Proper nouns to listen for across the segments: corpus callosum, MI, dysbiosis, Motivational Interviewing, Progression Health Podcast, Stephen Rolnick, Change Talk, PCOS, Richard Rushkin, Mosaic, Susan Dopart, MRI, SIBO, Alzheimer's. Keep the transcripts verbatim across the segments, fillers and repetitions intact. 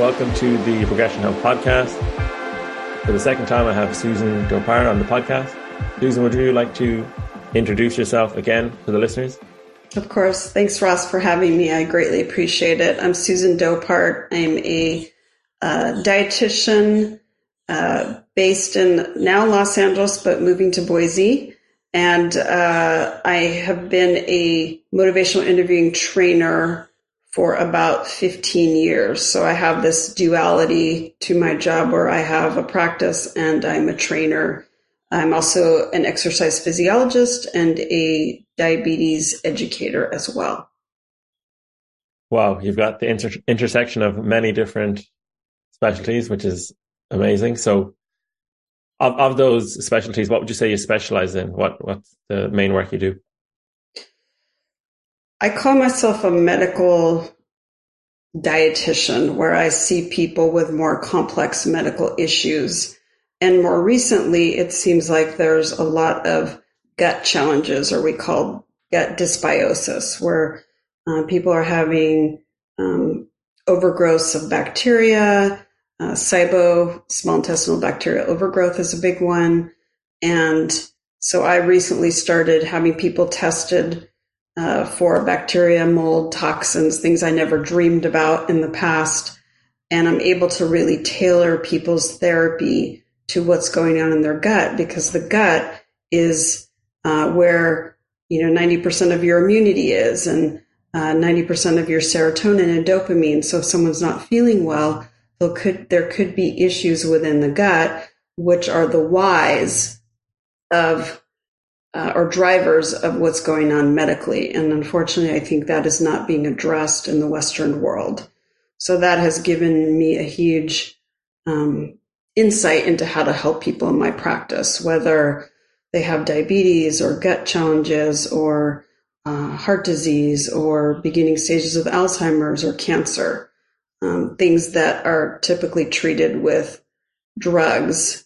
Welcome to the Progression Health Podcast. For the second time, I have Susan Dopart on the podcast. Susan, would you like to introduce yourself again to the listeners? Of course. Thanks, Ross, for having me. I greatly appreciate it. I'm Susan Dopart. I'm a uh, dietitian uh, based in now Los Angeles, but moving to Boise. And uh, I have been a motivational interviewing trainer for about fifteen years. So I have this duality to my job where I have a practice and I'm a trainer. I'm also an exercise physiologist and a diabetes educator as well. Wow, you've got the inter- intersection of many different specialties, which is amazing. So of, of those specialties, what would you say you specialize in? What What's the main work you do? I call myself a medical dietitian, where I see people with more complex medical issues. And more recently, it seems like there's a lot of gut challenges, or we call gut dysbiosis, where uh, people are having um, overgrowth of bacteria. Uh, SIBO, small intestinal bacterial overgrowth, is a big one. And so I recently started having people tested Uh, for bacteria, mold, toxins, things I never dreamed about in the past. And I'm able to really tailor people's therapy to what's going on in their gut, because the gut is uh, where, you know, ninety percent of your immunity is, and uh, ninety percent of your serotonin and dopamine. So if someone's not feeling well, there could, there could be issues within the gut, which are the whys of Uh, or drivers of what's going on medically. And unfortunately, I think that is not being addressed in the Western world. So that has given me a huge um, insight into how to help people in my practice, whether they have diabetes or gut challenges or uh, heart disease or beginning stages of Alzheimer's or cancer, um, things that are typically treated with drugs,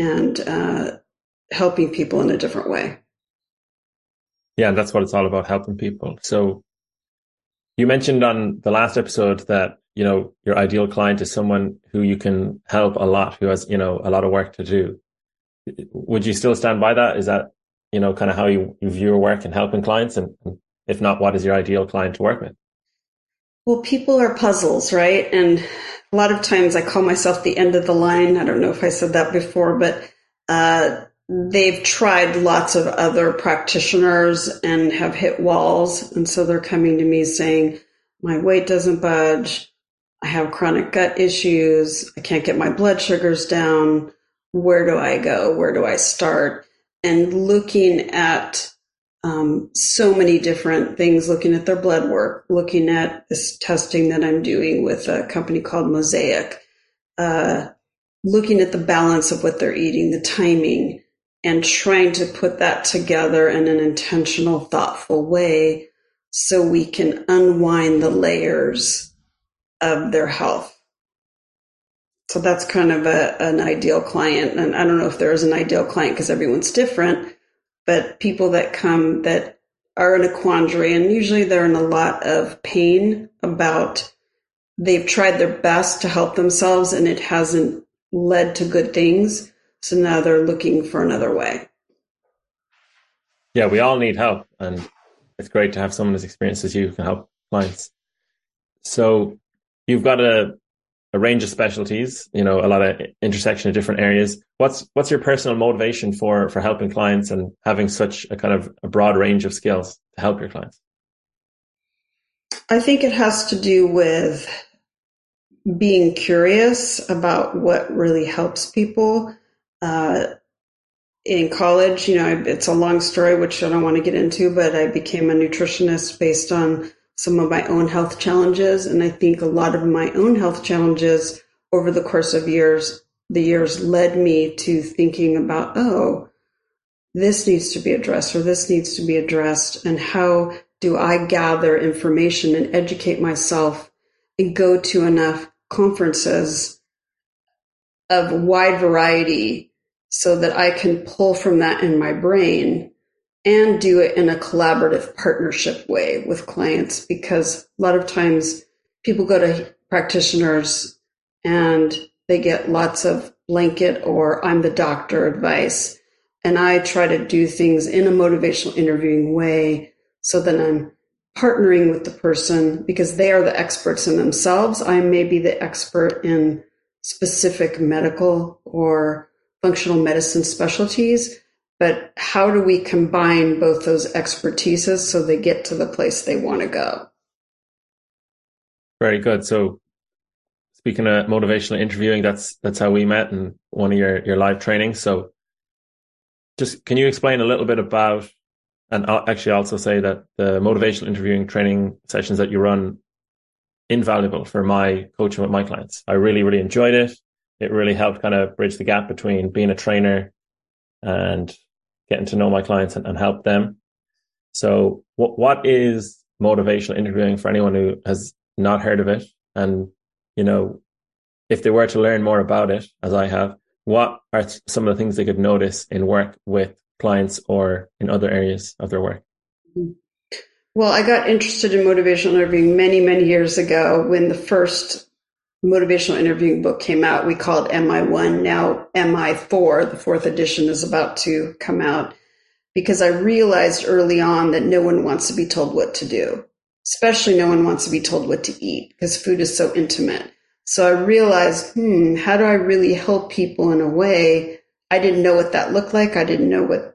and uh helping people in a different way. Yeah, that's what it's all about, helping people. So you mentioned on the last episode that, you know, your ideal client is someone who you can help a lot, who has, you know, a lot of work to do. Would you still stand by that? Is that, you know, kind of how you, you view your work and helping clients? And if not, what is your ideal client to work with? Well, people are puzzles, right? And a lot of times I call myself the end of the line. I don't know if I said that before, but uh they've tried lots of other practitioners and have hit walls. And so they're coming to me saying, my weight doesn't budge. I have chronic gut issues. I can't get my blood sugars down. Where do I go? Where do I start? And looking at um, so many different things, looking at their blood work, looking at this testing that I'm doing with a company called Mosaic, uh, looking at the balance of what they're eating, the timing, and trying to put that together in an intentional, thoughtful way so we can unwind the layers of their health. So that's kind of a, an ideal client. And I don't know if there is an ideal client because everyone's different, but people that come that are in a quandary, and usually they're in a lot of pain about they've tried their best to help themselves and it hasn't led to good things. So now they're looking for another way. Yeah, we all need help. And it's great to have someone as experienced as you who can help clients. So you've got a, a range of specialties, you know, a lot of intersection of different areas. What's what's your personal motivation for, for helping clients and having such a kind of a broad range of skills to help your clients? I think it has to do with being curious about what really helps people. Uh, in college, you know, it's a long story, which I don't want to get into, but I became a nutritionist based on some of my own health challenges. And I think a lot of my own health challenges over the course of years, the years led me to thinking about, oh, this needs to be addressed or this needs to be addressed. And how do I gather information and educate myself and go to enough conferences of wide variety so that I can pull from that in my brain and do it in a collaborative partnership way with clients, because a lot of times people go to practitioners and they get lots of blanket or I'm the doctor advice. And I try to do things in a motivational interviewing way so that I'm partnering with the person because they are the experts in themselves. I may be the expert in specific medical or functional medicine specialties, but how do we combine both those expertises so they get to the place they want to go? Very good. So speaking of motivational interviewing, that's that's how we met in one of your, your live trainings. So just can you explain a little bit about, and I'll actually also say that the motivational interviewing training sessions that you run, invaluable for my coaching with my clients. I really, really enjoyed it. It really helped kind of bridge the gap between being a trainer and getting to know my clients and, and help them. So what what is motivational interviewing for anyone who has not heard of it? And, you know, if they were to learn more about it, as I have, what are some of the things they could notice in work with clients or in other areas of their work? Well, I got interested in motivational interviewing many, many years ago when the first motivational interviewing book came out. We called M I one, now M I four, the fourth edition is about to come out, because I realized early on that no one wants to be told what to do, especially no one wants to be told what to eat because food is so intimate. So I realized, hmm, how do I really help people in a way? I didn't know what that looked like. I didn't know what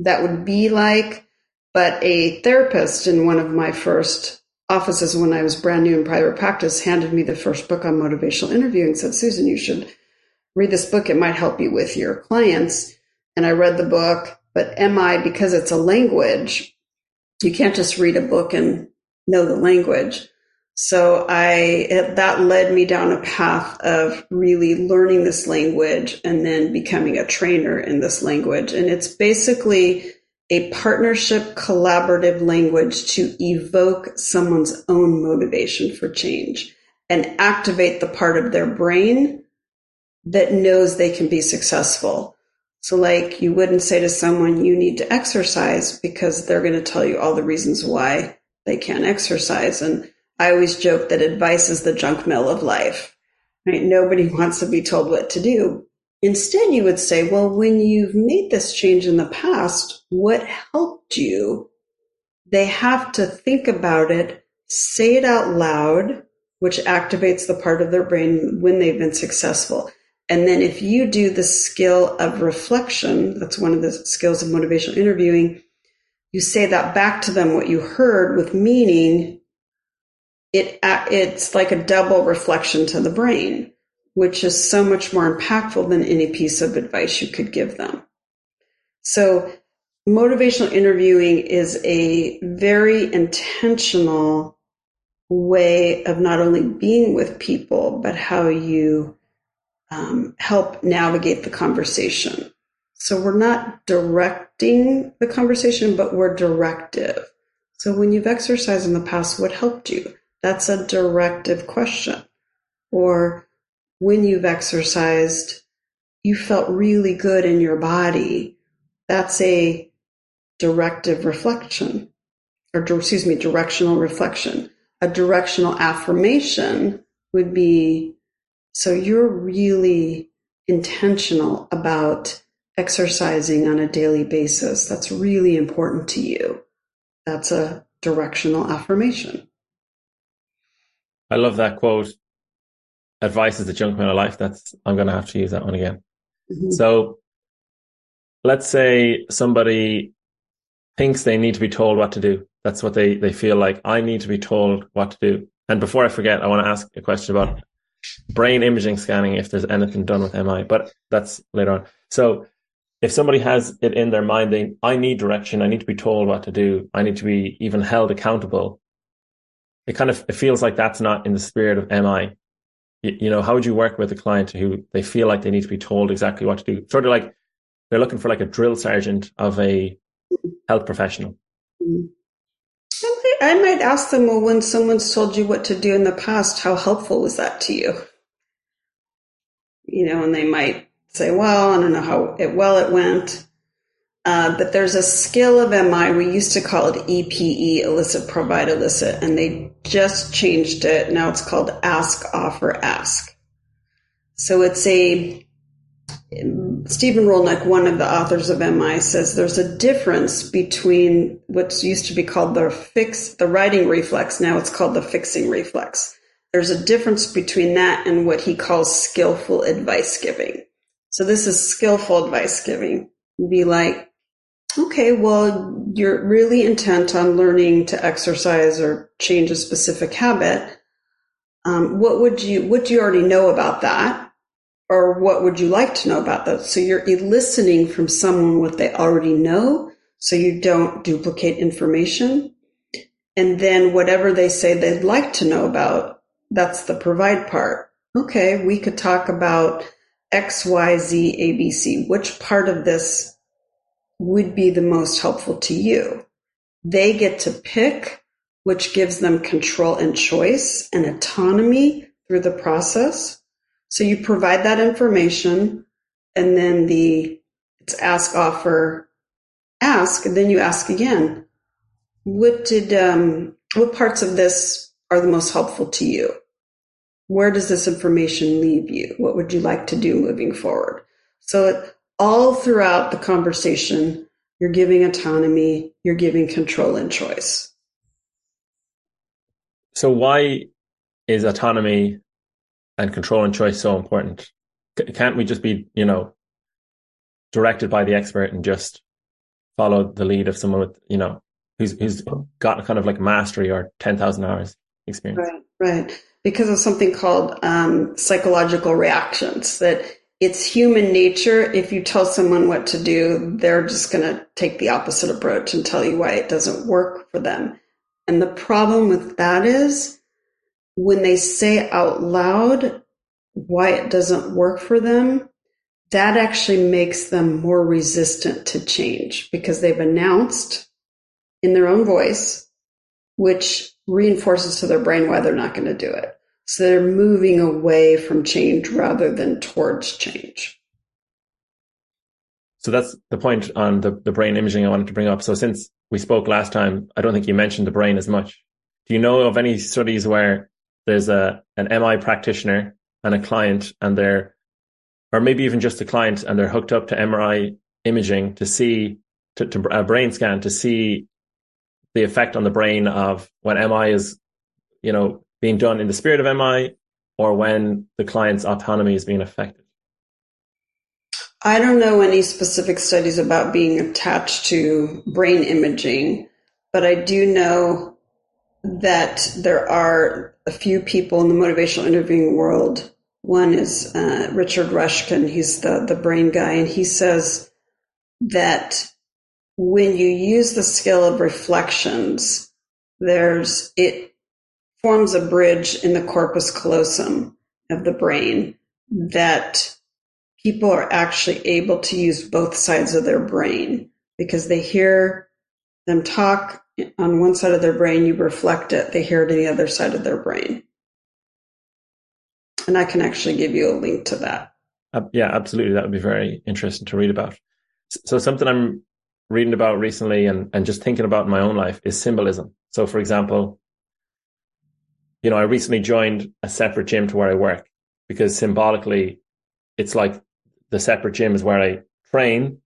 that would be like. But a therapist in one of my first offices when I was brand new in private practice handed me the first book on motivational interviewing and said, Susan, you should read this book. It might help you with your clients. And I read the book, but M I, because it's a language, you can't just read a book and know the language. So I that led me down a path of really learning this language and then becoming a trainer in this language. And it's basically a partnership, collaborative language to evoke someone's own motivation for change and activate the part of their brain that knows they can be successful. So like you wouldn't say to someone, you need to exercise, because they're going to tell you all the reasons why they can't exercise. And I always joke that advice is the junk mail of life, right? Nobody wants to be told what to do. Instead, you would say, well, when you've made this change in the past, what helped you? They have to think about it, say it out loud, which activates the part of their brain when they've been successful. And then if you do the skill of reflection, that's one of the skills of motivational interviewing, you say that back to them, what you heard with meaning, it it's like a double reflection to the brain, which is so much more impactful than any piece of advice you could give them. So motivational interviewing is a very intentional way of not only being with people, but how you um, help navigate the conversation. So we're not directing the conversation, but we're directive. So when you've exercised in the past, what helped you? That's a directive question. Or when you've exercised, you felt really good in your body. That's a directive reflection, or excuse me, directional reflection. A directional affirmation would be, so you're really intentional about exercising on a daily basis. That's really important to you. That's a directional affirmation. I love that quote. Advice is the junk mail of life. That's, I'm going to have to use that one again. Mm-hmm. So let's say somebody thinks they need to be told what to do. That's what they, they feel like. I need to be told what to do. And before I forget, I want to ask a question about brain imaging scanning, if there's anything done with M I, but that's later on. So if somebody has it in their mind, they, I need direction. I need to be told what to do. I need to be even held accountable. It kind of, it feels like that's not in the spirit of M I. You know, how would you work with a client who they feel like they need to be told exactly what to do? Sort of like they're looking for like a drill sergeant of a health professional. I might, I might ask them, well, when someone's told you what to do in the past, how helpful was that to you? You know, and they might say, well, I don't know how it, well it went. Uh, but there's a skill of M I. We used to call it E P E, elicit, provide, elicit, and they just changed it. Now it's called ask, offer, ask. So it's a, Stephen Rolnick, one of the authors of M I, says there's a difference between what used to be called the fix, the writing reflex. Now it's called the fixing reflex. There's a difference between that and what he calls skillful advice giving. So this is skillful advice giving. Be like, okay, well, you're really intent on learning to exercise or change a specific habit. Um, what would you, what do you already know about that? Or what would you like to know about that? So you're eliciting from someone what they already know, so you don't duplicate information. And then whatever they say they'd like to know about, that's the provide part. Okay, we could talk about X, Y, Z, A, B, C. Which part of this would be the most helpful to you? They get to pick, which gives them control and choice and autonomy through the process. So you provide that information, and then the it's ask, offer, ask, and then you ask again. What did um, what parts of this are the most helpful to you? Where does this information leave you? What would you like to do moving forward? So all throughout the conversation, you're giving autonomy, you're giving control and choice. So why is autonomy and control and choice so important? Can't we just be, you know, directed by the expert and just follow the lead of someone with, you know, who's who's got kind of like mastery or ten thousand hours experience? Right, right. Because of something called um, psychological reactions, that it's human nature. If you tell someone what to do, they're just going to take the opposite approach and tell you why it doesn't work for them. And the problem with that is when they say out loud why it doesn't work for them, that actually makes them more resistant to change because they've announced in their own voice, which reinforces to their brain why they're not going to do it. So they're moving away from change rather than towards change. So that's the point on the, the brain imaging I wanted to bring up. So since we spoke last time, I don't think you mentioned the brain as much. Do you know of any studies where there's a an M I practitioner and a client, and they're, or maybe even just a client, and they're hooked up to M R I imaging to see, to, to a brain scan to see the effect on the brain of when M I is, you know, being done in the spirit of M I, or when the client's autonomy is being affected? I don't know any specific studies about being attached to brain imaging, but I do know that there are a few people in the motivational interviewing world. One is uh, Richard Rushkin. He's the, the brain guy, and he says that when you use the skill of reflections, there's it forms a bridge in the corpus callosum of the brain that people are actually able to use both sides of their brain because they hear them talk on one side of their brain, you reflect it, they hear it on the other side of their brain. And I can actually give you a link to that. Uh, yeah, absolutely. That would be very interesting to read about. So something I'm reading about recently and, and just thinking about in my own life is symbolism. So for example, you know, I recently joined a separate gym to where I work because symbolically it's like the separate gym is where I train,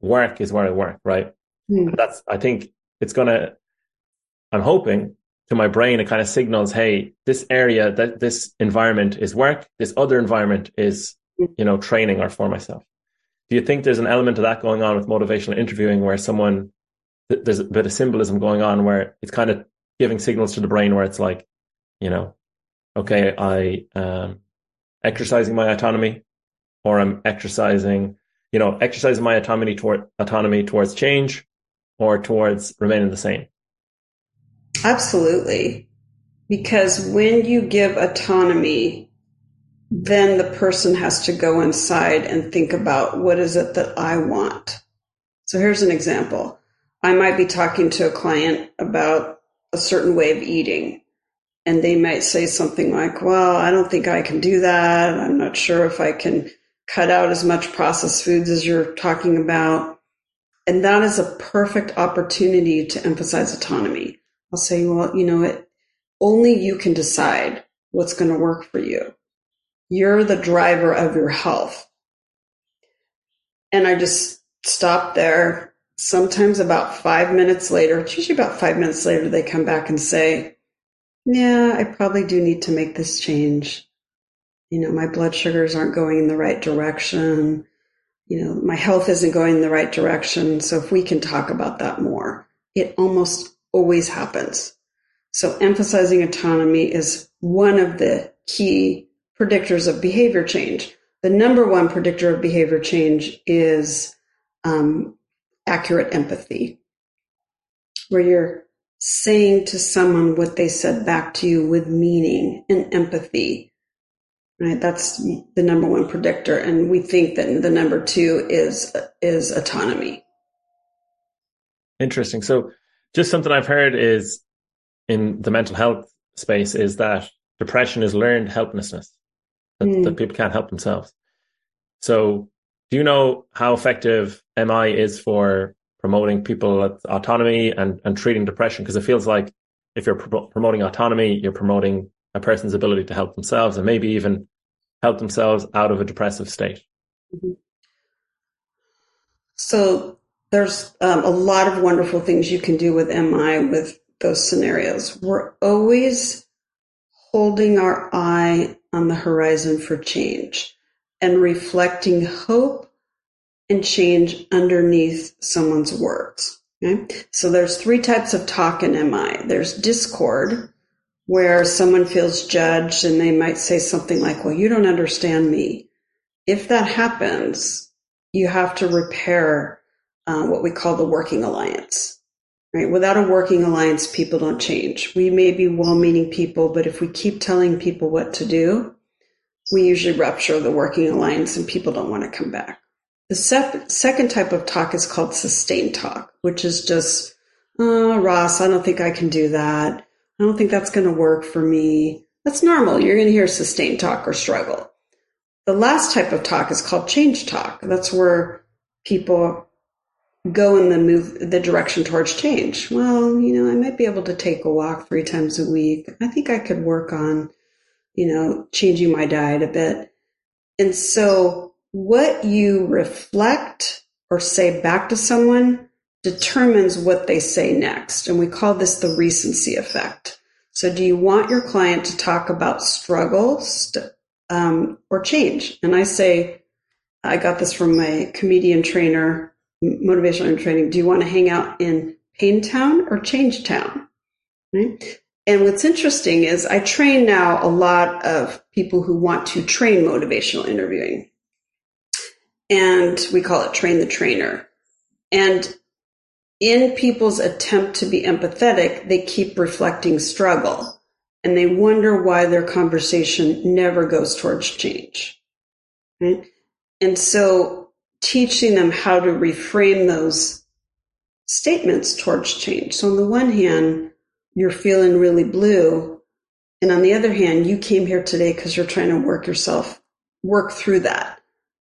work is where I work, right? Mm. And that's, I think it's going to, I'm hoping to my brain, it kind of signals, hey, this area, that this environment is work, this other environment is, you know, training or for myself. Do you think there's an element of that going on with motivational interviewing where someone, there's a bit of symbolism going on where it's kind of giving signals to the brain where it's like, you know, okay, I um exercising my autonomy, or I'm exercising, you know, exercising my autonomy toward autonomy towards change or towards remaining the same? Absolutely. Because when you give autonomy, then the person has to go inside and think about what is it that I want. So here's an example. I might be talking to a client about a certain way of eating, and they might say something like, well, I don't think I can do that. I'm not sure if I can cut out as much processed foods as you're talking about. And that is a perfect opportunity to emphasize autonomy. I'll say, well, you know, it, only you can decide what's going to work for you. You're the driver of your health. And I just stop there. Sometimes about five minutes later, it's usually about five minutes later, they come back and say, yeah, I probably do need to make this change. You know, my blood sugars aren't going in the right direction. You know, my health isn't going in the right direction. So if we can talk about that more, it almost always happens. So emphasizing autonomy is one of the key predictors of behavior change. The number one predictor of behavior change is um, accurate empathy, where you're saying to someone what they said back to you with meaning and empathy, right? That's the number one predictor. And we think that the number two is, is autonomy. Interesting. So just something I've heard is in the mental health space is that depression is learned helplessness. That, mm. that people can't help themselves. So do you know how effective M I is for promoting people's autonomy and, and treating depression? Because it feels like if you're pro- promoting autonomy, you're promoting a person's ability to help themselves and maybe even help themselves out of a depressive state. Mm-hmm. So there's um, a lot of wonderful things you can do with M I with those scenarios. We're always holding our eye on the horizon for change and reflecting hope and change underneath someone's words. Okay? So there's three types of talk in M I. There's discord, where someone feels judged and they might say something like, well, you don't understand me. If that happens, you have to repair uh, what we call the working alliance. Right? Without a working alliance, people don't change. We may be well-meaning people, but if we keep telling people what to do, we usually rupture the working alliance and people don't want to come back. The sep- second type of talk is called sustained talk, which is just, oh, Ross, I don't think I can do that. I don't think that's going to work for me. That's normal. You're going to hear sustained talk or struggle. The last type of talk is called change talk. That's where people go in the move the direction towards change. Well, you know, I might be able to take a walk three times a week. I think I could work on, you know, changing my diet a bit. And so what you reflect or say back to someone determines what they say next. And we call this the recency effect. So do you want your client to talk about struggles um, or change? And I say, I got this from my comedian trainer, motivational training. Do you want to hang out in pain town or change town? Right? And what's interesting is I train now a lot of people who want to train motivational interviewing. And we call it train the trainer. And in people's attempt to be empathetic, they keep reflecting struggle and they wonder why their conversation never goes towards change. Right? And so teaching them how to reframe those statements towards change. So on the one hand, you're feeling really blue. And on the other hand, you came here today because you're trying to work yourself, work through that.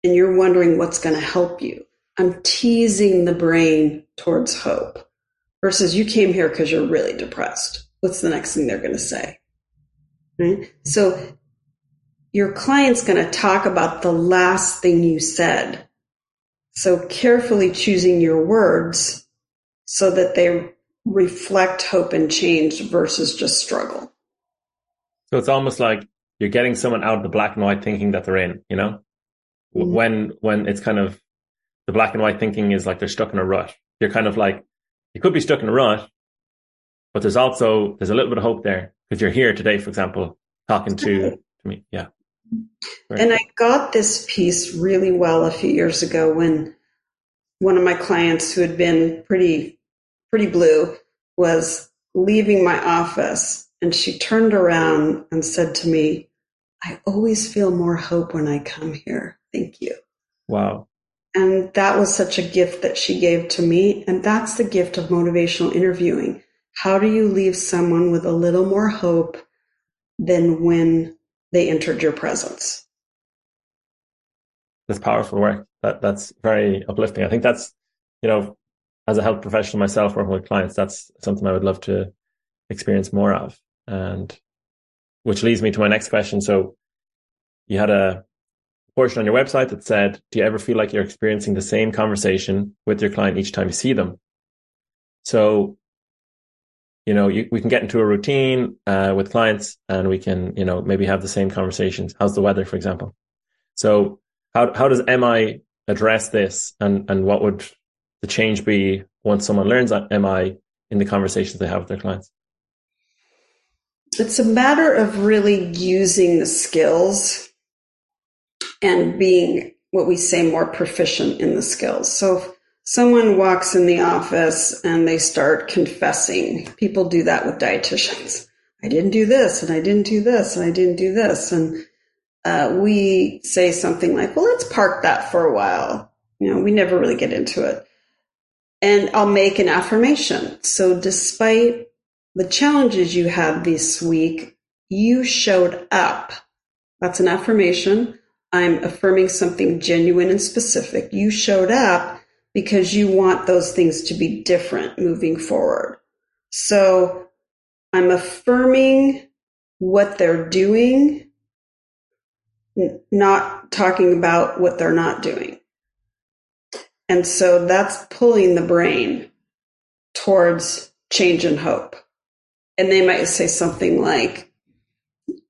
And you're wondering what's going to help you. I'm teasing the brain towards hope versus you came here because you're really depressed. What's the next thing they're going to say? Right? So your client's going to talk about the last thing you said. So carefully choosing your words so that they reflect hope and change versus just struggle. So it's almost like you're getting someone out of the black and white thinking that they're in, you know, mm-hmm. when when it's kind of the black and white thinking is like they're stuck in a rut. You're kind of like, you could be stuck in a rut, but there's also, there's a little bit of hope there because you're here today, for example, talking to, to me. Yeah. Right. And I got this piece really well a few years ago when one of my clients who had been pretty, pretty blue was leaving my office and she turned around and said to me, I always feel more hope when I come here. Thank you. Wow. And that was such a gift that she gave to me. And that's the gift of motivational interviewing. How do you leave someone with a little more hope than when they entered your presence? That's powerful work. That that's very uplifting. I think that's you know, as a health professional myself working with clients, that's something I would love to experience more of. And which leads me to my next question. So you had a portion on your website that said, do you ever feel like you're experiencing the same conversation with your client each time you see them? So, you know, you, we can get into a routine uh, with clients, and we can, you know, maybe have the same conversations. How's the weather, for example? So how how does M I address this, and, and what would the change be once someone learns M I in the conversations they have with their clients? It's a matter of really using the skills and being, what we say, more proficient in the skills. So if someone walks in the office and they start confessing, people do that with dietitians. I didn't do this, and I didn't do this, and I didn't do this. And uh, we say something like, well, let's park that for a while. You know, we never really get into it. And I'll make an affirmation. So despite the challenges you had this week, you showed up. That's an affirmation. I'm affirming something genuine and specific. You showed up because you want those things to be different moving forward. So I'm affirming what they're doing, not talking about what they're not doing. And so that's pulling the brain towards change and hope. And they might say something like,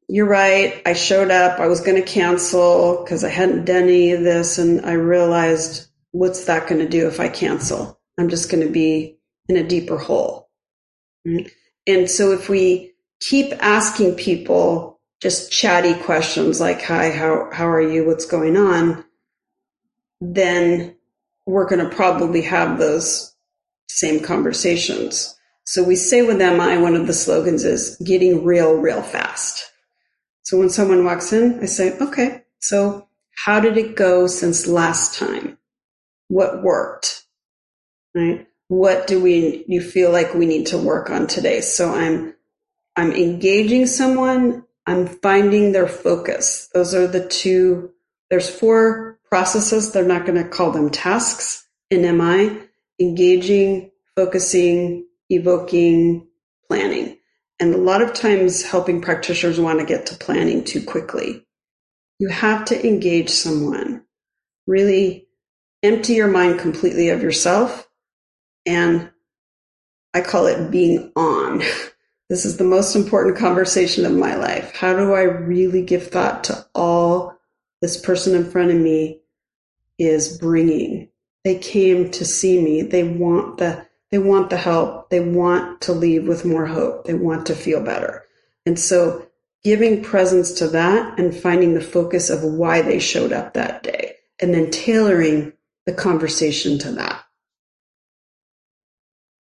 you're right, I showed up, I was going to cancel because I hadn't done any of this, and I realized, what's that going to do if I cancel? I'm just going to be in a deeper hole. Mm-hmm. And so if we keep asking people just chatty questions like, hi, how, how are you, what's going on, then we're going to probably have those same conversations. So we say with M I, one of the slogans is getting real, real fast. So when someone walks in, I say, okay, so how did it go since last time? What worked, right? What do we, you feel like we need to work on today? So I'm, I'm engaging someone. I'm finding their focus. Those are the two, there's four processes. They're not going to call them tasks in M I: engaging, focusing, evoking, planning. And a lot of times helping practitioners want to get to planning too quickly. You have to engage someone. Really empty your mind completely of yourself. And I call it being on. This is the most important conversation of my life. How do I really give thought to all this person in front of me is bringing? They came to see me. They want the They want the help. They want to leave with more hope. They want to feel better. And so giving presence to that and finding the focus of why they showed up that day, and then tailoring the conversation to that.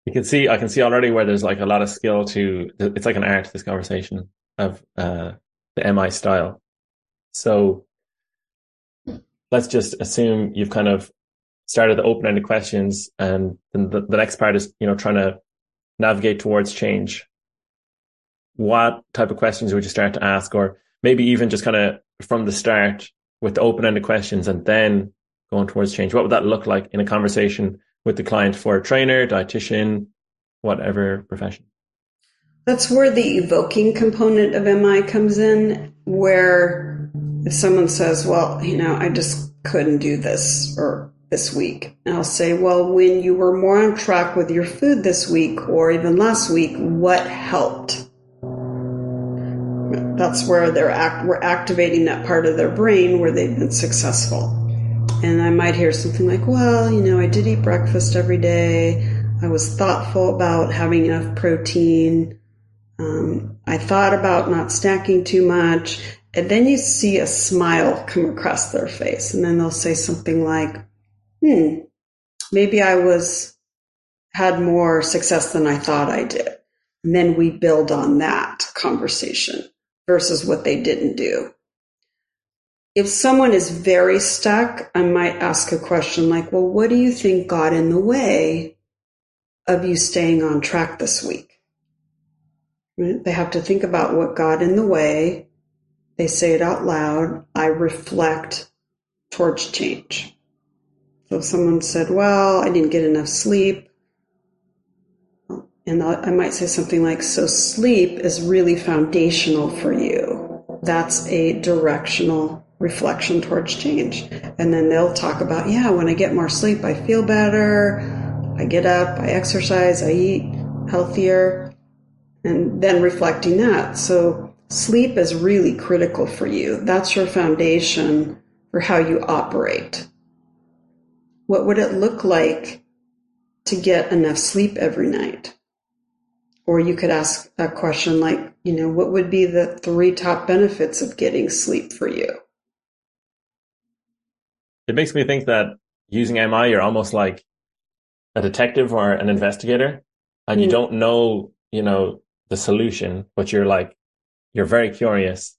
You can see, I can see already where there's like a lot of skill to, it's like an art, this conversation of uh, the M I style. So let's just assume you've kind of started the open-ended questions, and then the, the next part is, you know, trying to navigate towards change. What type of questions would you start to ask? Or maybe even just kind of from the start with the open-ended questions and then going towards change. What would that look like in a conversation with the client for a trainer, dietitian, whatever profession? That's where the evoking component of M I comes in, where if someone says, well, you know, I just couldn't do this, or this week. And I'll say, well, when you were more on track with your food this week, or even last week, what helped? That's where they're act- we're activating that part of their brain where they've been successful. And I might hear something like, well, you know, I did eat breakfast every day. I was thoughtful about having enough protein. Um, I thought about not snacking too much. And then you see a smile come across their face. And then they'll say something like, Hmm, maybe I was had more success than I thought I did. And then we build on that conversation versus what they didn't do. If someone is very stuck, I might ask a question like, well, what do you think got in the way of you staying on track this week? Right? They have to think about what got in the way. They say it out loud. I reflect towards change. So if someone said, well, I didn't get enough sleep, and I might say something like, so sleep is really foundational for you. That's a directional reflection towards change. And then they'll talk about, yeah, when I get more sleep, I feel better, I get up, I exercise, I eat healthier, and then reflecting that. So sleep is really critical for you. That's your foundation for how you operate. What would it look like to get enough sleep every night? Or you could ask a question like, you know, what would be the three top benefits of getting sleep for you? It makes me think that using M I, you're almost like a detective or an investigator. Like, mm. you don't know, you know, the solution, but you're like, you're very curious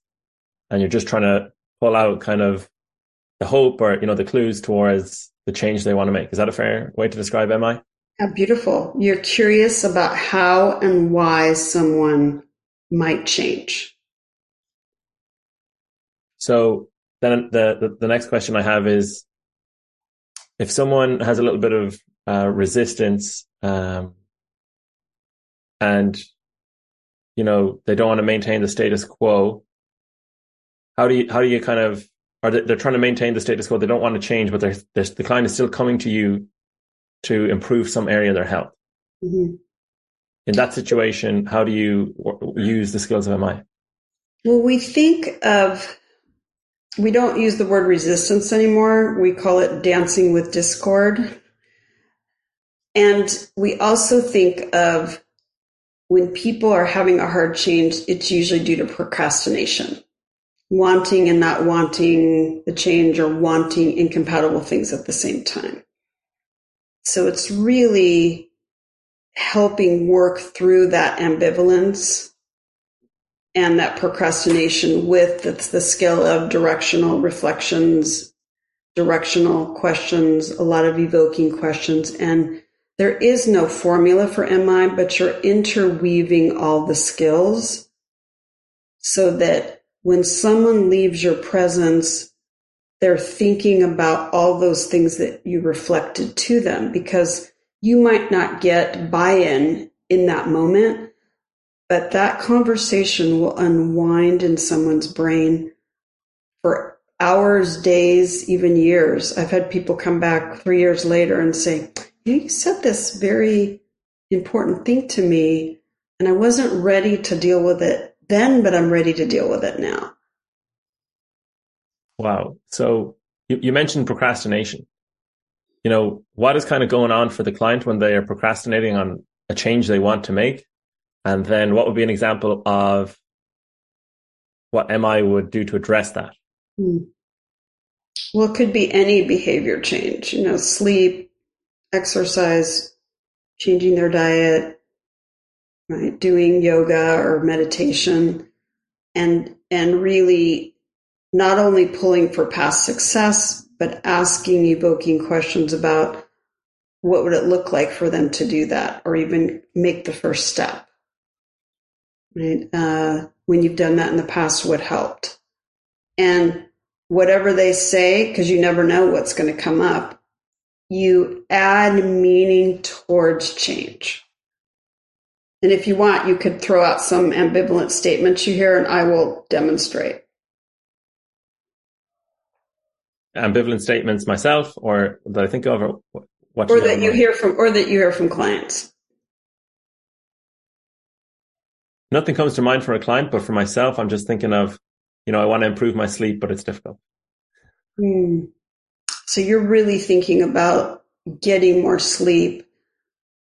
and you're just trying to pull out kind of the hope or, you know, the clues towards the change they want to make. Is that a fair way to describe M I? Yeah, beautiful. You're curious about how and why someone might change. So then the, the, the next question I have is, if someone has a little bit of uh, resistance um, and, you know, they don't want to maintain the status quo, how do you, how do you kind of, or they're trying to maintain the status quo, they don't want to change, but they're, they're, the client is still coming to you to improve some area of their health. Mm-hmm. In that situation, how do you use the skills of M I? Well, we think of, we don't use the word resistance anymore. We call it dancing with discord. And we also think of when people are having a hard change, it's usually due to procrastination, wanting and not wanting the change or wanting incompatible things at the same time. So it's really helping work through that ambivalence and that procrastination with the, the skill of directional reflections, directional questions, a lot of evoking questions. And there is no formula for M I, but you're interweaving all the skills so that when someone leaves your presence, they're thinking about all those things that you reflected to them, because you might not get buy-in in that moment, but that conversation will unwind in someone's brain for hours, days, even years. I've had people come back three years later and say, you know, you said this very important thing to me, and I wasn't ready to deal with it then, but I'm ready to deal with it now. Wow. So you, you mentioned procrastination. You know, what is kind of going on for the client when they are procrastinating on a change they want to make? And then what would be an example of what M I would do to address that? Well, it could be any behavior change, you know, sleep, exercise, changing their diet, right? Doing yoga or meditation, and and really not only pulling for past success, but asking evoking questions about what would it look like for them to do that, or even make the first step. Right? Uh, when you've done that in the past, what helped? And whatever they say, because you never know what's going to come up, you add meaning towards change. And if you want, you could throw out some ambivalent statements you hear, and I will demonstrate. Ambivalent statements myself, or that I think of, or what or that you hear from, or that you hear from clients. Nothing comes to mind for a client, but for myself, I'm just thinking of, you know, I want to improve my sleep, but it's difficult. Mm. So you're really thinking about getting more sleep,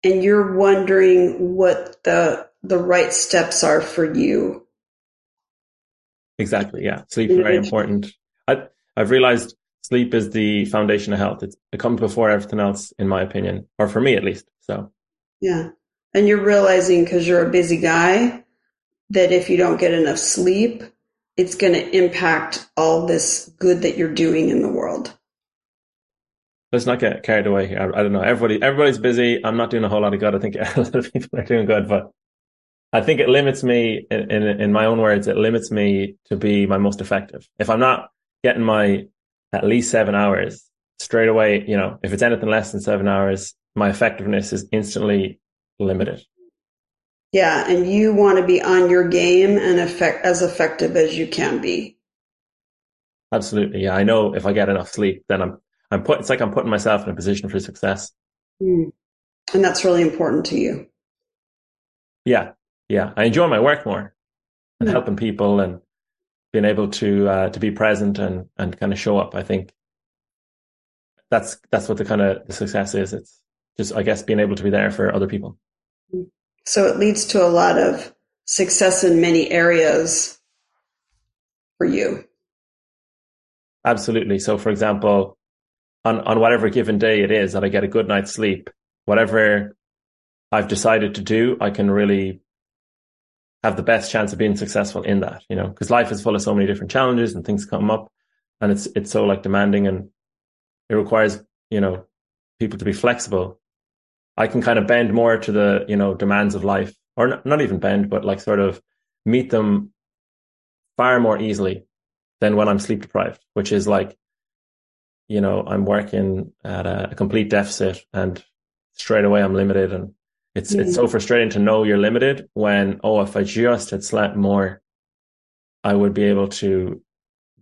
and you're wondering what the the right steps are for you. Exactly. Yeah, sleep is very important. I, I've realized sleep is the foundation of health. It's, it comes before everything else, in my opinion, or for me at least. So, yeah, and you're realizing, because you're a busy guy, that if you don't get enough sleep, it's going to impact all this good that you're doing in the world. Let's not get carried away here. I, I don't know. Everybody, everybody's busy. I'm not doing a whole lot of good. I think a lot of people are doing good, but I think it limits me, in, in, in my own words, it limits me to be my most effective. If I'm not getting my at least seven hours, straight away, you know, if it's anything less than seven hours, my effectiveness is instantly limited. Yeah. And you want to be on your game and effect, as effective as you can be. Absolutely. Yeah. I know if I get enough sleep, then I'm, I'm put, it's like I'm putting myself in a position for success. Mm. And that's really important to you. Yeah. Yeah. I enjoy my work more and mm. helping people and being able to, uh, to be present and, and kind of show up. I think that's, that's what the kind of the success is. It's just, I guess, being able to be there for other people. Mm. So it leads to a lot of success in many areas for you. Absolutely. So, for example, on, on whatever given day it is that I get a good night's sleep, whatever I've decided to do, I can really have the best chance of being successful in that, you know, because life is full of so many different challenges and things come up, and it's it's so like demanding, and it requires, you know, people to be flexible. I can kind of bend more to the, you know, demands of life, or not, not even bend, but like sort of meet them far more easily than when I'm sleep deprived, which is like, you know, I'm working at a, a complete deficit and straight away I'm limited. And it's, mm-hmm. it's so frustrating to know you're limited when, oh, if I just had slept more, I would be able to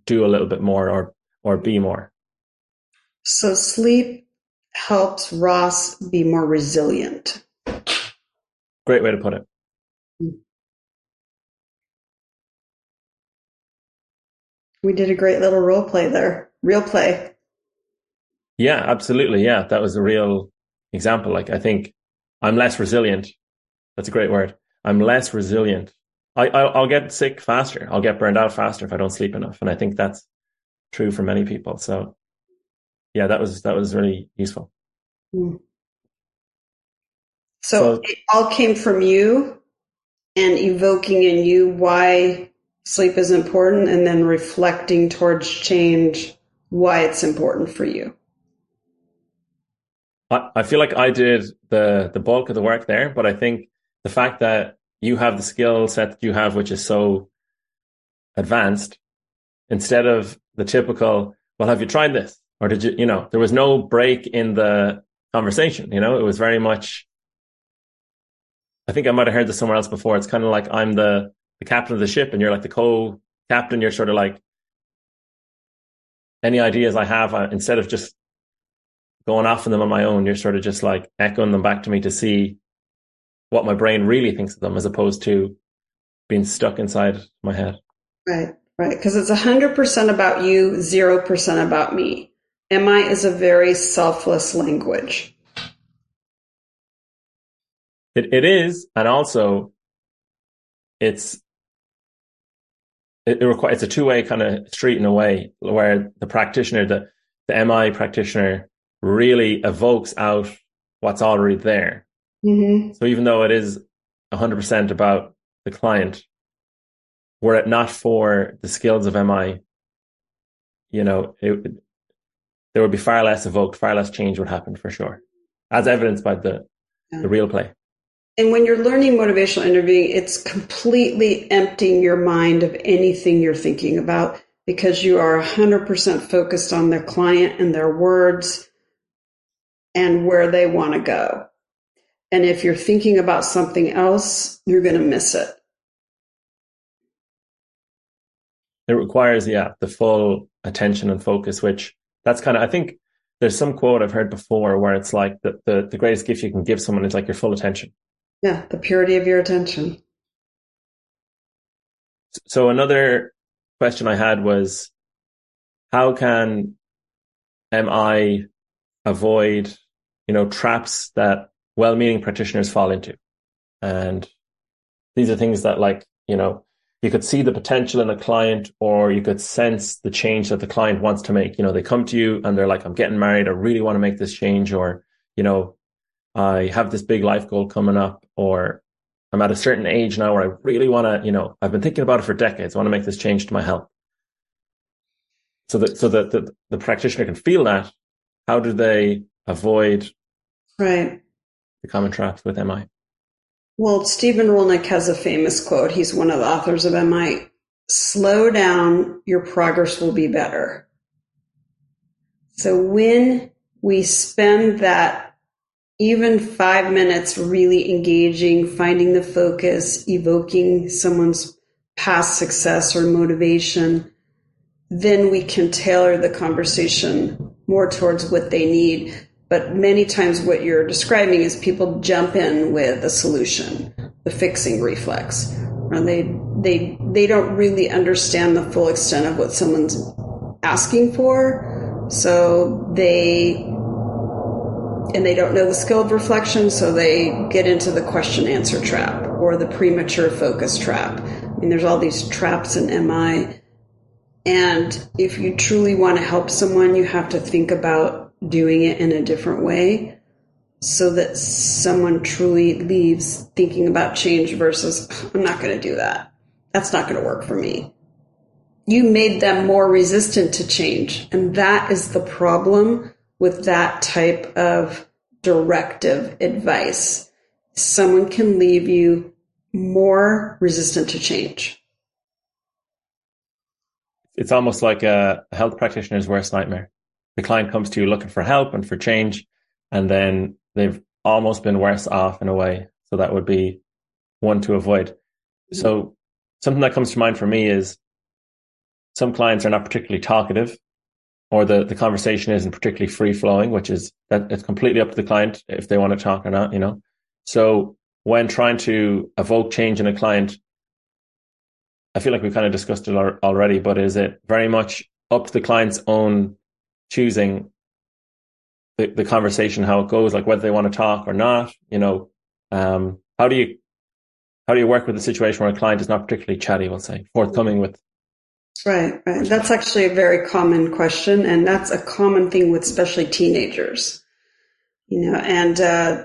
do a little bit more or, or be more. So sleep helps Ross be more resilient. Great way to put it. We did a great little role play there. Real play. Yeah, absolutely. Yeah, that was a real example. Like, I think I'm less resilient. That's a great word. I'm less resilient. I, I, I'll get sick faster. I'll get burned out faster if I don't sleep enough. And I think that's true for many people. So yeah, that was that was really useful. So, so it all came from you and evoking in you why sleep is important, and then reflecting towards change why it's important for you. I, I feel like I did the, the bulk of the work there, but I think the fact that you have the skill set that you have, which is so advanced, instead of the typical, well, have you tried this? Or did you, you know, there was no break in the conversation, you know, it was very much, I think I might've heard this somewhere else before. It's kind of like, I'm the, the captain of the ship and you're like the co-captain. You're sort of like, any ideas I have, I, instead of just going off on them on my own, you're sort of just like echoing them back to me to see what my brain really thinks of them, as opposed to being stuck inside my head. Right, right. Because it's one hundred percent about you, zero percent about me. M I is a very selfless language. It it is, and also it's it, it requires it's a two way kind of street in a way, where the practitioner, the the M I practitioner, really evokes out what's already there. Mm-hmm. So even though it is one hundred percent about the client, were it not for the skills of M I, you know, it. it there would be far less evoked, far less change would happen for sure, as evidenced by the, yeah. the real play. And when you're learning motivational interviewing, it's completely emptying your mind of anything you're thinking about, because you are one hundred percent focused on their client and their words and where they want to go. And if you're thinking about something else, you're going to miss it. It requires, yeah, the full attention and focus, which That's kind of, I think there's some quote I've heard before where it's like the, the, the greatest gift you can give someone is like your full attention. Yeah, the purity of your attention. So another question I had was, how can M I avoid, you know, traps that well-meaning practitioners fall into? And these are things that, like, you know, you could see the potential in a client, or you could sense the change that the client wants to make. You know, they come to you and they're like, I'm getting married. I really want to make this change. Or, you know, I have this big life goal coming up, or I'm at a certain age now where I really want to, you know, I've been thinking about it for decades. I want to make this change to my health. So that, so that the, the practitioner can feel that. How do they avoid right. the common traps with M I? Well, Stephen Rolnick has a famous quote. He's one of the authors of M I. Slow down, your progress will be better. So when we spend that even five minutes really engaging, finding the focus, evoking someone's past success or motivation, then we can tailor the conversation more towards what they need. But many times what you're describing is people jump in with a solution, the fixing reflex, and they they they don't really understand the full extent of what someone's asking for. So they and they don't know the skill of reflection, so they get into the question answer trap or the premature focus trap. I mean, there's all these traps in M I. And if you truly want to help someone, you have to think about doing it in a different way so that someone truly leaves thinking about change versus, I'm not going to do that. That's not going to work for me. You made them more resistant to change. And that is the problem with that type of directive advice. Someone can leave you more resistant to change. It's almost like a health practitioner's worst nightmare. The client comes to you looking for help and for change, and then they've almost been worse off in a way. So that would be one to avoid. Mm-hmm. So something that comes to mind for me is some clients are not particularly talkative, or the, the conversation isn't particularly free flowing, which is that it's completely up to the client if they want to talk or not, you know? So when trying to evoke change in a client, I feel like we've kind of discussed it already, but is it very much up to the client's own choosing the, the conversation, how it goes, like whether they want to talk or not? You know, um, how do you how do you work with a situation where a client is not particularly chatty, we'll say, forthcoming with? Right, right. That's actually a very common question, and that's a common thing with especially teenagers. You know, and uh,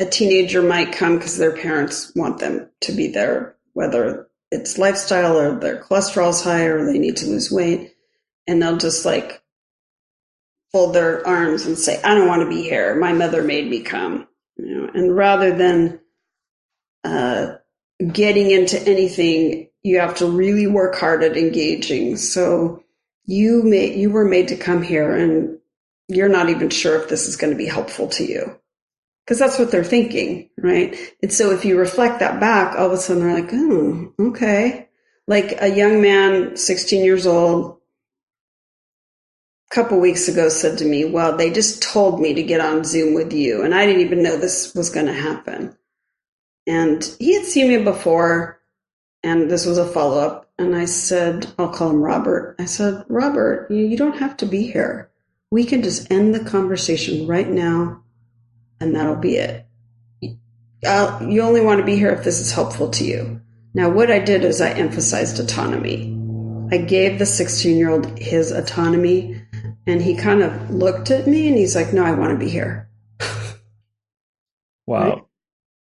a teenager might come because their parents want them to be there, whether it's lifestyle or their cholesterol's high or they need to lose weight. And they'll just like fold their arms and say, I don't want to be here. My mother made me come, you know, and rather than uh, getting into anything, you have to really work hard at engaging. So you may, you were made to come here and you're not even sure if this is going to be helpful to you. Because that's what they're thinking, right? And so if you reflect that back, all of a sudden they're like, oh, okay. Like a young man, sixteen years old, a couple weeks ago said to me, well, they just told me to get on Zoom with you. And I didn't even know this was going to happen. And he had seen me before, and this was a follow-up. And I said, I'll call him Robert. I said, Robert, you don't have to be here. We can just end the conversation right now. And that'll be it. I'll, you only want to be here if this is helpful to you. Now, what I did is I emphasized autonomy. I gave the sixteen-year-old his autonomy, and he kind of looked at me, and he's like, no, I want to be here. Wow. Right?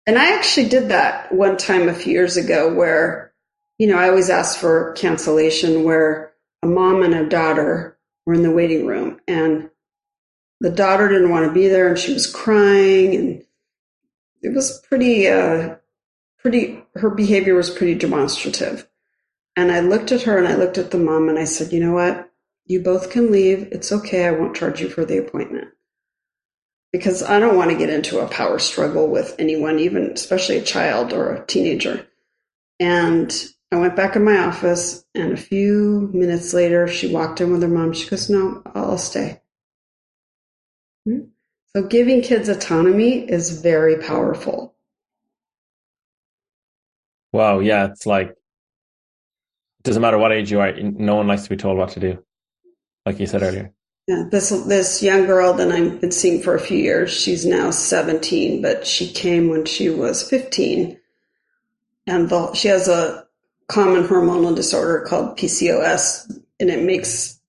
And I actually did that one time a few years ago where, you know, I always ask for cancellation where a mom and a daughter were in the waiting room, and the daughter didn't want to be there, and she was crying, and it was pretty, uh, pretty. Her behavior was pretty demonstrative. And I looked at her, and I looked at the mom, and I said, "You know what? You both can leave. It's okay. I won't charge you for the appointment because I don't want to get into a power struggle with anyone, even especially a child or a teenager." And I went back in my office, and a few minutes later, she walked in with her mom. She goes, "No, I'll stay." So giving kids autonomy is very powerful. Wow. Yeah. It's like, it doesn't matter what age you are. No one likes to be told what to do. Like you said earlier. Yeah. This, this young girl that I've been seeing for a few years, she's now seventeen, but she came when she was fifteen, and the, she has a common hormonal disorder called P C O S, and it makes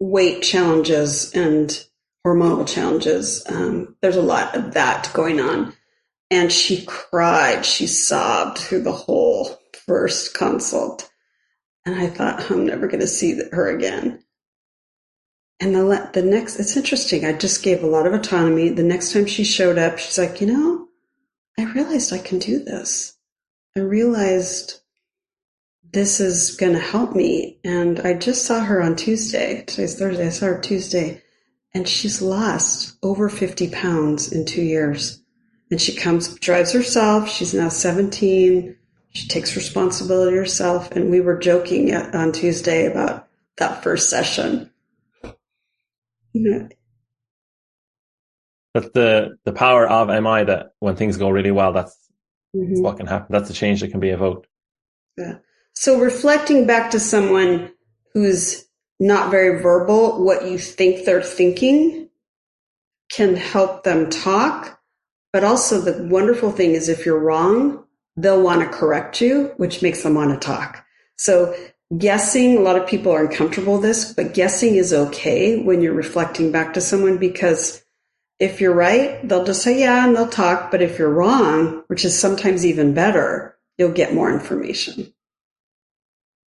weight challenges and hormonal challenges. Um, there's a lot of that going on. And she cried, she sobbed through the whole first consult. And I thought, I'm never going to see her again. And the, the next, it's interesting. I just gave a lot of autonomy. The next time she showed up, she's like, you know, I realized I can do this. I realized this is going to help me. And I just saw her on Tuesday. Today's Thursday. I saw her Tuesday. and she's lost over fifty pounds in two years. And she comes, drives herself. She's now seventeen. She takes responsibility herself. And we were joking on Tuesday about that first session. You know, but the, the power of M I, that when things go really well, that's, mm-hmm. that's what can happen. That's the change that can be evoked. Yeah. So reflecting back to someone who's not very verbal, what you think they're thinking can help them talk. But also the wonderful thing is if you're wrong, they'll want to correct you, which makes them want to talk. So guessing, a lot of people are uncomfortable with this, but guessing is okay when you're reflecting back to someone, because if you're right, they'll just say, yeah, and they'll talk. But if you're wrong, which is sometimes even better, you'll get more information.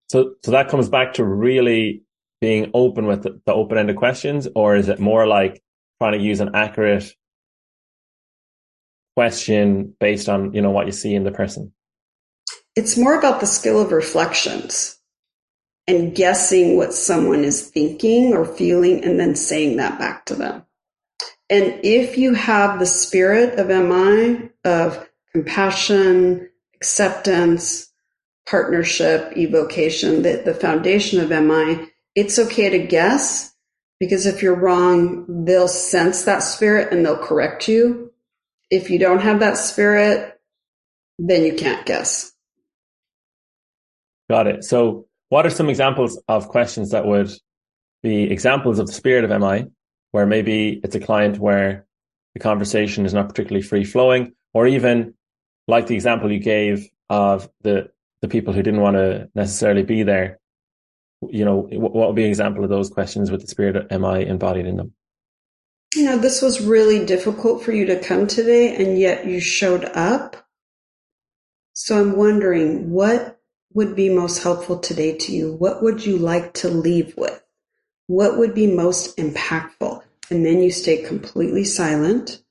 So so that comes back to really being open with the, the open-ended questions, or is it more like trying to use an accurate question based on, you know, what you see in the person? It's more about the skill of reflections and guessing what someone is thinking or feeling and then saying that back to them. And if you have the spirit of M I, of compassion, acceptance, partnership, evocation, the, the foundation of M I, it's okay to guess, because if you're wrong, they'll sense that spirit and they'll correct you. If you don't have that spirit, then you can't guess. Got it. So what are some examples of questions that would be examples of the spirit of M I, where maybe it's a client where the conversation is not particularly free-flowing, or even like the example you gave of the, the people who didn't want to necessarily be there? You know, what would be an example of those questions with the spirit of M I embodied in them? You know, this was really difficult for you to come today, and yet you showed up. So I'm wondering, what would be most helpful today to you? What would you like to leave with? What would be most impactful? And then you stay completely silent.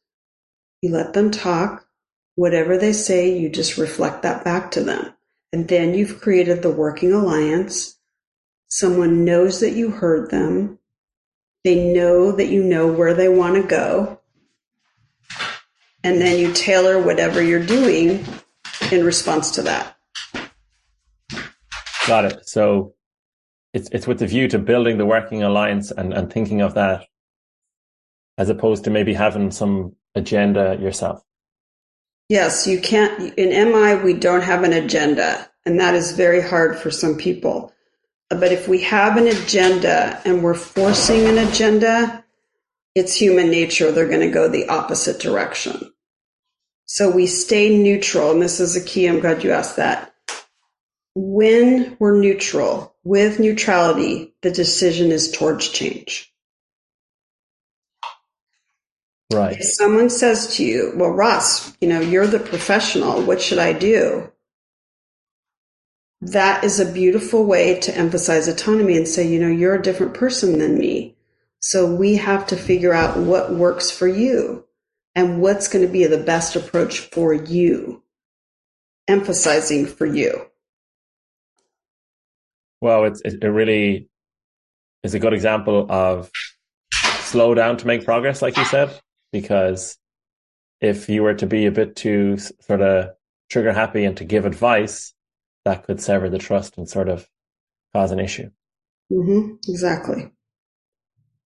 You let them talk. Whatever they say, you just reflect that back to them. And then you've created the working alliance. Someone knows that you heard them. They know that you know where they want to go. And then you tailor whatever you're doing in response to that. Got it. So it's it's with the view to building the working alliance and, and thinking of that as opposed to maybe having some agenda yourself. Yes, you can't. In M I, we don't have an agenda, and that is very hard for some people. But if we have an agenda and we're forcing an agenda, it's human nature. They're going to go the opposite direction. So we stay neutral. And this is a key. I'm glad you asked that. When we're neutral, with neutrality, the decision is towards change. Right. If someone says to you, well, Ross, you know, you're the professional. What should I do? That is a beautiful way to emphasize autonomy and say, you know, you're a different person than me. So we have to figure out what works for you and what's going to be the best approach for you, emphasizing for you. Well, it's, it really is a good example of slow down to make progress, like you said, because if you were to be a bit too sort of trigger happy and to give advice, that could sever the trust and sort of cause an issue. Mm-hmm, exactly.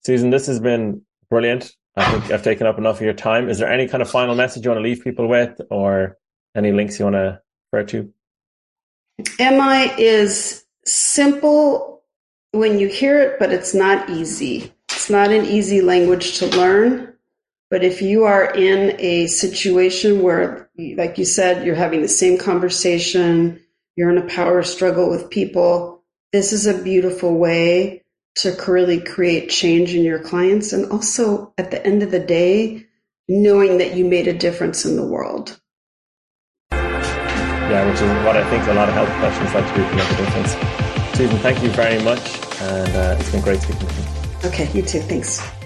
Susan, this has been brilliant. I think I've taken up enough of your time. Is there any kind of final message you want to leave people with, or any links you want to refer to? M I is simple when you hear it, but it's not easy. It's not an easy language to learn. But if you are in a situation where, like you said, you're having the same conversation, you're in a power struggle with people, this is a beautiful way to really create change in your clients. And also, at the end of the day, knowing that you made a difference in the world. Yeah, which is what I think a lot of health professionals like to do, to make a difference. Susan, thank you very much. And uh, it's been great speaking with you. Okay, you too. Thanks.